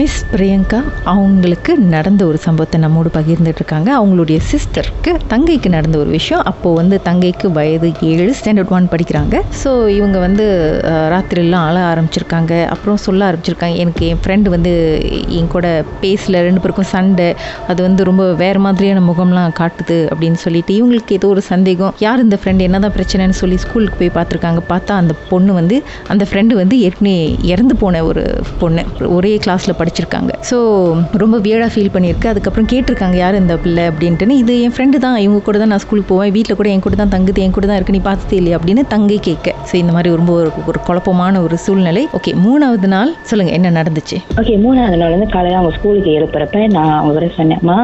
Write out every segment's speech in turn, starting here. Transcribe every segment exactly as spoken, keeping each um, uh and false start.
Miss Priyanka அவங்களுக்கு நடந்த ஒரு சம்பவத்தை நம்மோடு பகிர்ந்துட்டுருக்காங்க. அவங்களுடைய சிஸ்டருக்கு தங்கைக்கு நடந்த ஒரு விஷயம். அப்போது வந்து தங்கைக்கு வயது ஏழு, ஸ்டாண்டர்ட் ஒன் படிக்கிறாங்க. ஸோ இவங்க வந்து ராத்திரிலாம் ஆள ஆரம்பிச்சிருக்காங்க. அப்புறம் சொல்ல ஆரம்பிச்சிருக்காங்க, எனக்கு என் ஃப்ரெண்டு வந்து என் கூட பேசல, ரெண்டு பேருக்கும் சண்டை, அது வந்து ரொம்ப வேறு மாதிரியான முகம்லாம் காட்டுது அப்படின்னு சொல்லிட்டு இவங்களுக்கு ஏதோ ஒரு சந்தேகம், யார் இந்த ஃப்ரெண்டு, என்ன தான் பிரச்சனைன்னு சொல்லி ஸ்கூலுக்கு போய் பார்த்துருக்காங்க. பார்த்தா அந்த பொண்ணு வந்து அந்த ஃப்ரெண்டு வந்து ஏற்கனவே இறந்து போன ஒரு பொண்ணு, ஒரே கிளாஸில் படிச்சிருக்காங்க. ஸோ ரொம்ப வியர்டா ஃபீல் பண்ணியிருக்கு. அதுக்கப்புறம் கேட்டிருக்காங்க, யார் இந்த பிள்ளை அப்படின்ட்டுன்னு. இது என் ஃப்ரெண்டு தான், இவங்க கூட தான் நான் ஸ்கூலுக்கு போவேன், வீட்டில் கூட என் கூட தான் தங்குது, என் கூட தான் இருக்கு, நீ பார்த்ததே இல்லையா அப்படின்னு தங்கை கேட்க. ஸோ இந்த மாதிரி ரொம்ப ஒரு குழப்பமான ஒரு சூழ்நிலை. ஓகே, மூணாவது நாள் சொல்லுங்க என்ன நடந்துச்சு. ஓகே, மூணாவது நாள் வந்து காலையில் அவங்க ஸ்கூலுக்கு எழுப்புறப்ப நான் அவங்க சொன்னேன்மா,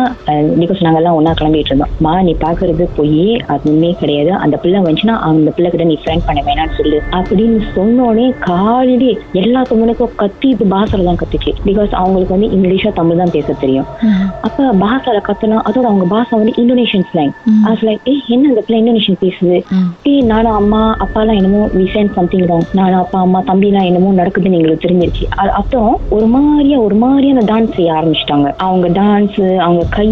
பிகாஸ் நாங்கள்லாம் ஒன்றா கிளம்பிட்டு இருந்தோம், மா நீ பார்க்கறது போய் அதுவுமே கிடையாது, அந்த பிள்ளை வந்துச்சுன்னா அந்த பிள்ளை கிட்ட நீ ஃப்ரெண்ட் பண்ண வேணான்னு சொல்லு அப்படின்னு சொன்னோடனே காலையிலே எல்லா பொண்ணுக்கும் கத்தி இது பாசல தான் கத்திச்சு. அவங்களுக்கு வந்து இங்கிலீஷா தமிழ் தான் பேச தெரியும். அப்ப பாஷால கத்தனா, அதோட அவங்க பாஷா வந்து இந்தோனேஷியன் ஸ்லாங். ஏ என்ன அந்த பிள்ளை இந்தோனேஷியன் பேசுது, டே நானும் அம்மா அப்பாலாம் என்னமோ விசேன் சம்திங் ராங், நானும் அப்பா அம்மா தம்பிலாம் என்னமோ நடக்குதுன்னு எங்களுக்கு தெரிஞ்சிருச்சு. அப்புறம் ஒரு மாதிரியா ஒரு மாதிரியான டான்ஸ் செய்ய ஆரம்பிச்சுட்டாங்க. அவங்க டான்ஸ், அவங்க கை,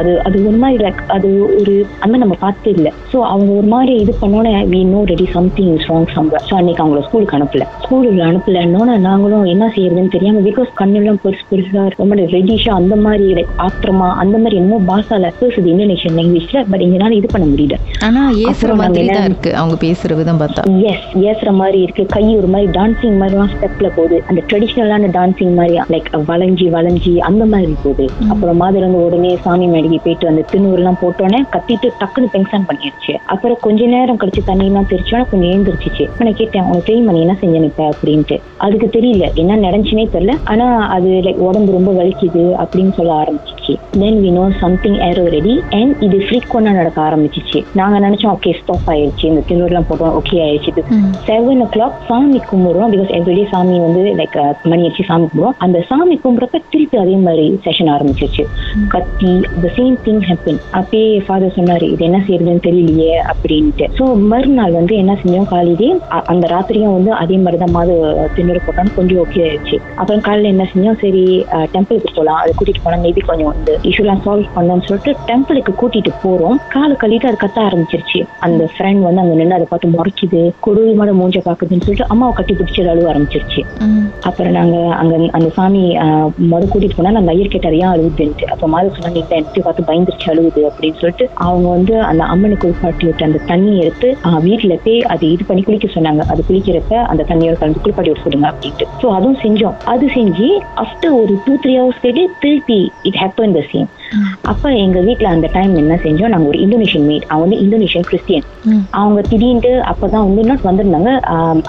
அது அது ஒரு மாதிரி, அது ஒரு அந்த மாதிரி நம்ம பார்த்தே இல்லை. ஸோ அவங்க ஒரு மாதிரி இது பண்ணோன்னே we know already something is wrong somewhere. So அன்னைக்கு அவங்கள ஸ்கூலுக்கு அனுப்பல, ஸ்கூலுக்கு அனுப்பலன்னோன்னா நாங்களும் என்ன செய்யறதுன்னு தெரியாம, பிகாஸ் கண்ணுல பெருசு பெருசா ரொம்ப ரெடிஷா அந்த மாதிரி ஆத்திரமா அந்த மாதிரி என்னமோ பாஷால பேசுது இந்தோனேஷியன் லாங்குவேஜ்ல. பட் எங்களால இது பண்ண முடியல, ஆனா ஏசுற மாதிரி தான் இருக்கு அவங்க பேசுற விதம் பார்த்தா. எஸ், ஏசுற மாதிரி இருக்கு. கை ஒரு மாதிரி டான்சிங் மாதிரிலாம் ஸ்டெப்ல போகுது, அந்த ட்ரெடிஷனலான டான்சிங் மாதிரி லைக் வளைஞ்சி வளைஞ்சி அந்த மாதிரி போகுது. அப்புறம் மாதிரி வந்து உடனே சாமி மேடைக்கு போயிட்டு அந்த திருநூறு எல்லாம் போட்டோன்னே கத்திட்டு டக்குன்னு பென்ஷன் பண்ணிடுச்சு. அப்புறம் கொஞ்ச நேரம் கழிச்சு தண்ணி எல்லாம் தெரிச்சோன்னா கொஞ்சம் எழுந்திருச்சு. நான் கேட்டேன், உனக்கு தெரியுமா நீ என்ன செஞ்ச நிப்ப அப்படின்ட்டு. அதுக்கு தெரியல என்ன நடந்துச்சுன்னே தெரியல, ஆனா அது லைக் உடம்பு ரொம்ப வலிக்குது அப்படின்னு சொல்ல ஆரம்பிச்சிச்சு. தென் we know something error ready and இது frequent நடக்க ஆரம்பிச்சிச்சு. நாங்க நினைச்சோம் ஓகே ஸ்டாப் ஆயிடுச்சு, இந்த தின்னூர்லாம் போட்டோம் ஓகே ஆயிடுச்சு. செவன் ஓ கிளாக் சாமி கும்பிடுறோம், பிகாஸ் எவ்ரிடே சாமி வந்து லைக் மணி அடிச்சு சாமி கும்பிடுவோம். அந்த சாமி கும்பிட்றப்ப திருப்பி அதே மாதிரி செஷன் ஆரம்பிச்சிச்சு, கத்தி the same thing happened. அப்பயே ஃபாதர் சொன்னாரு, இது என்ன செய்யறதுன்னு தெரியலையே அப்படின்ட்டு. ஸோ மறுநாள் வந்து என்ன செஞ்சோம், காலையிலே அந்த ராத்திரியும் வந்து அதே மாதிரி தான் மாத தின்னூர் போட்டோன்னு கொஞ்சம் ஓகே ஆயிடுச்சு. அப்புறம் காலையில் என்ன செஞ்சோம், சரி டெம்பிளுக்கு போகலாம், அதை கூட்டிட்டு போனா மேபி கொஞ்சம் வந்து இஷ்யூலாம் சால்வ் பண்ணணும்னு சொல்லிட்டு டெம்பிளுக்கு கூட்டிட்டு போறோம். காலை கழிட்டு அது கத்த ஆரம்பிச்சிருச்சு. அந்த ஃப்ரெண்ட் வந்து அங்க நின்று அதை பார்த்து முறைக்குது, கொடூரமான மூஞ்ச பாக்குதுன்னு சொல்லிட்டு அம்மாவை கட்டி பிடிச்சி அழுவ ஆரம்பிச்சிருச்சு. அப்புறம் நாங்க அங்க அந்த சாமி முத கூட்டிட்டு போனா நாங்க ஐயர் கேட்டார் ஏன் அழுகுதுன்ட்டு. அப்ப மாதிரி சொன்னா நீங்க எடுத்து பார்த்து பயந்துருச்சு அழுகுது அப்படின்னு சொல்லிட்டு அவங்க வந்து அந்த அம்மனுக்கு குளிப்பாட்டி விட்டு அந்த தண்ணியை எடுத்து வீட்டுல போய் அதை இது பண்ணி குளிக்க சொன்னாங்க. அது குளிக்கிறப்ப அந்த தண்ணியோட கலந்து குளிப்பாட்டி விட்டு கொடுங்க அப்படின்ட்டு. ஸோ அதுவும் செஞ்சோம். அது செஞ்சு after ஒரு two three hours கேட்டு திருப்பி it happened the same. அப்ப எங்க வீட்டுல அந்த டைம் என்ன செஞ்சோம், நாங்க ஒரு இந்தோனேஷியன் மேட், அவங்க வந்து இந்தோனேஷியன் கிறிஸ்டியன், அவங்க திடீர்னு அப்பதான் வந்து நாட் வந்திருந்தாங்க,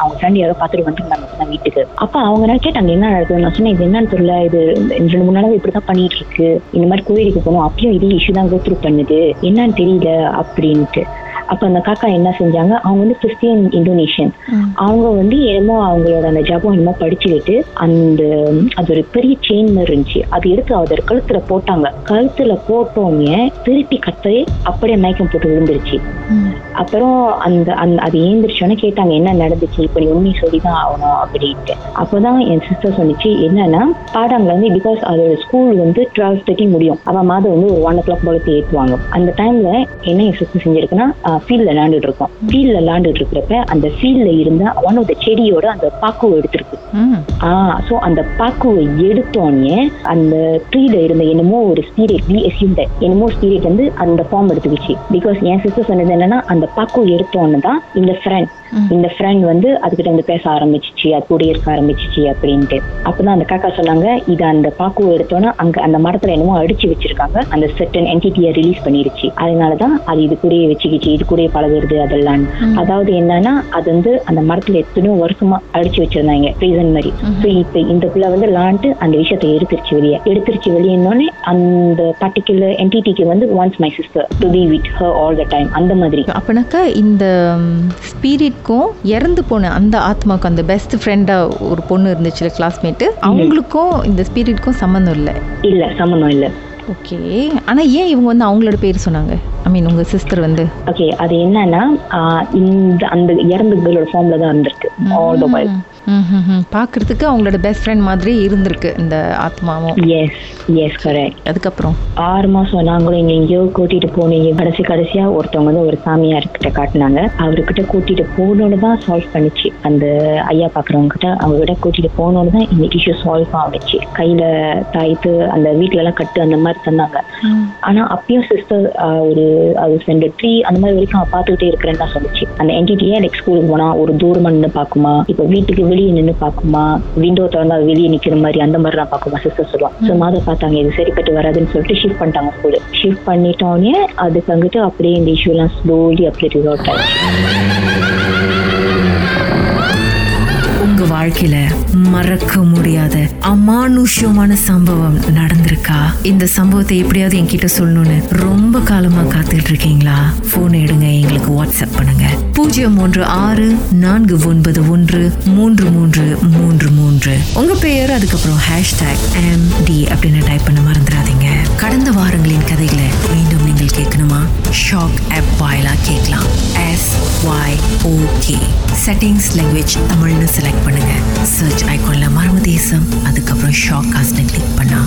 அவங்க ஃப்ரெண்ட் யாரோ பார்த்துட்டு வந்துருந்தாங்க வீட்டுக்கு. அப்ப அவங்க நான் கேட்டாங்க என்ன நடக்குதுன்னு. நான் சொன்னேன் இது என்னன்னு தெரியல, இது ரெண்டு மூணு நாளாக இப்படிதான் பண்ணிட்டு இருக்கு, இந்த மாதிரி கோயிலுக்கு போகணும் அப்பயும் இதே இஷ்யூ தான் கோ த்ரூ பண்ணுது, என்னன்னு தெரியல அப்படின்ட்டு. அப்ப அந்த காக்கா என்ன செஞ்சாங்க, அவங்க வந்து கிறிஸ்டியன் இந்தோனேஷியன், அவங்க வந்து என்னமோ அவங்களோட அந்த ஜபம் என்னமோ படிச்சுக்கிட்டு அந்த அது ஒரு பெரிய செயின் மாதிரி இருந்துச்சு, அது எடுத்து அவர் கழுத்துல போட்டாங்க. கழுத்துல போட்டோங்க திருப்பி கத்தே அப்படியே மயக்கம் போட்டு விழுந்துருச்சு. அப்புறம் அந்த அது ஏந்திரிச்சோன்னு கேட்டாங்க என்ன நடந்துச்சு, இப்ப நீ உண்மையை சொல்லிதான் ஆகணும் அப்படின்ட்டு. அப்போதான் என் சிஸ்டர் சொன்னிச்சு என்னன்னா, பாடாங்கல வந்து பிகாஸ் அதோட ஸ்கூல் வந்து டுவெல் தேர்ட்டி முடியும், அவன் மாதம் வந்து ஒரு ஒன் ஓ கிளாக் போல ஏற்றுவாங்க. அந்த டைம்ல என்ன என் சிஸ்டர் செஞ்சிருக்குன்னா, ஃபீல்ட்ல விளாண்டுட்டு இருக்கோம், ஃபீல்ட்ல விளாண்டுட்டு இருக்கிறப்ப அந்த ஃபீல்ட்ல இருந்த ஒன் ஆஃப் த செடியோட அந்த பாக்குவை எடுத்திருக்கு. ஆஹ் சோ அந்த பாக்குவை எடுத்தோடனே அந்த ட்ரீல இருந்த என்னமோ ஒரு ஸ்பீரிட் வி அஸ்யூம் தட் என்னமோ ஸ்பீரிட் வந்து அந்த ஃபார்ம் எடுத்துக்கிச்சு. பிகாஸ் என் சிஸ்டர் சொன்னது என்னன்னா, அந்த பாக்குவை எடுத்தோன்னு தான் இந்த ஃப்ரெண்ட் இந்த ஃப்ரெண்ட் வந்து அதுக்கிட்ட வந்து பேச ஆரம்பிச்சிச்சு, அது கூட இருக்க ஆரம்பிச்சிச்சு அப்படின்ட்டு. அப்பதான் அந்த காக்கா சொன்னாங்க, இது அந்த பாக்குவை எடுத்தோன்னா அங்க அந்த மரத்துல என்னமோ அடிச்சு வச்சிருக்காங்க, அந்த செட்டன் என்டிட்டியை ரிலீஸ் பண்ணிருச்சு, அதனாலதான் அது இது கூட வச்சுக்கிச்சு, இது கூட பழகிறது அதெல்லாம். அதாவது என்னன்னா, அது வந்து அந்த மரத்துல எத்தனையோ வருஷமா அடிச்சு வச்சிருந்தாங்க ரீசன் மாதிரி. ஸோ இப்போ இந்த பிள்ளை வந்து லாண்டு அந்த விஷயத்தை எடுத்துருச்சு வெளியே எடுத்துருச்சு வெளியேன்னொன்னே அந்த பர்டிகுலர் என்டிட்டிக்கு வந்து wants my sister to be with her all the time அந்த மாதிரி. அப்படின்னாக்கா இந்த ஸ்பிரிட்க்கும் இறந்து போன அந்த ஆத்மாக்கும், அந்த பெஸ்ட் ஃப்ரெண்டா ஒரு பொண்ணு இருந்துச்சுல கிளாஸ்மேட்டு, அவங்களுக்கும் இந்த ஸ்பிரிட்க்கும் சம்மந்தம் இல்லை இல்லை சம்மந்தம் இல்லை. ஓகே, ஆனா ஏன் இவங்க வந்து அவங்களோட பேர் சொன்னாங்க? ஐ மீன் உங்க சிஸ்டர் வந்து ஓகே அது என்னன்னா இந்த அந்த இறந்தவங்களோட ஃபார்ம்ல தான் இருந்திருக்கு ஆல் தி வைஸ். ம்ம் பாக்குறதுக்கு அவங்களோட பெஸ்ட் ஃப்ரெண்ட் மாதிரி இருந்திருக்கு இந்த ஆத்மாவும். Yes yes correct. அதுக்கு அப்புறம் ஆறு மாசம் நாங்களும் எங்க எங்கேயோ கூட்டிட்டு போனீங்க. கடைசி கடைசியா ஒருத்தவங்க வந்து ஒரு சாமியார் கிட்ட காட்டினாங்க. அவர்கிட்ட கூட்டிட்டு போனோன்னு தான் சால்வ் பண்ணிச்சு அந்த ஐயா பாக்குறவங்க கிட்ட. அவர்கிட்ட கூட்டிட்டு போனோன்னு தான் இந்த இஷ்யூ சால்வ் ஆகிடுச்சு. கையில தாய்த்து அந்த வீட்டுல எல்லாம் கட்டு அந்த மாதிரி தந்தாங்க. ஆனா அப்பயும் சிஸ்டர் ஒரு அது ரெண்டு ட்ரீ அந்த மாதிரி வரைக்கும் அவன் பாத்துக்கிட்டே இருக்கிறேன்னு தான் சொல்லிச்சு. அந்த என்கிட்டயே எனக்கு ஸ்கூலுக்கு போனா ஒரு தூரமா நின்று பாக்குமா, இப்ப வீட்டுக்கு வெளியே நின்று பாக்குமா, விண்டோ திறந்தா வெளியே நிக்கிற மாதிரி அந்த மாதிரி நான் பாக்குமா சிஸ்டர் சொல்லுவான். சோ மாத பார்த்தாங்க இது சரிப்பட்டு வராதுன்னு சொல்லிட்டு ஷிஃப்ட் பண்ணிட்டாங்க ஸ்கூலு. ஷிஃப்ட் பண்ணிட்டோன்னே அதுக்கு வந்துட்டு அப்படியே இந்த இஷ்யூ எல்லாம் ஸ்லோலி அப்படியே ரிசால்வ் ஆயிடுச்சு. உங்க வாழ்க்கையில மறக்க முடியாத அமானுஷ்யமான சம்பவம் நடந்திருக்கா? இந்த சம்பவத்தை எப்படியாவது என்கிட்ட சொல்லணும்னு ரொம்ப காலமா காத்துட்டு இருக்கீங்களா? போன் எடுங்க, எங்களுக்கு வாட்ஸ்அப் பண்ணுங்க. பூஜ்ஜியம் ஒன்று ஆறு நான்கு ஒன்பது ஒன்று மூன்று மூன்று மூன்று மூன்று. உங்க பெயர் அதுக்கப்புறம் ஹேஷ்டாக் எம் டி அப்படின்னு டைப் பண்ண மறந்துடாதீங்க. கடந்த வாரங்களின் கதைகளை மீண்டும் நீங்கள் கேட்கணுமா? ஷாக் ஆப் வாயிலா கேட்கலாம். S Y okay settings language தமிழ்னு செலக்ட் பண்ணுங்க. சர்ச் ஐகான்ல மர்ம தேசம் அதுக்கப்புறம் ஷாக் காஸ்ட் கிளிக் பண்ணா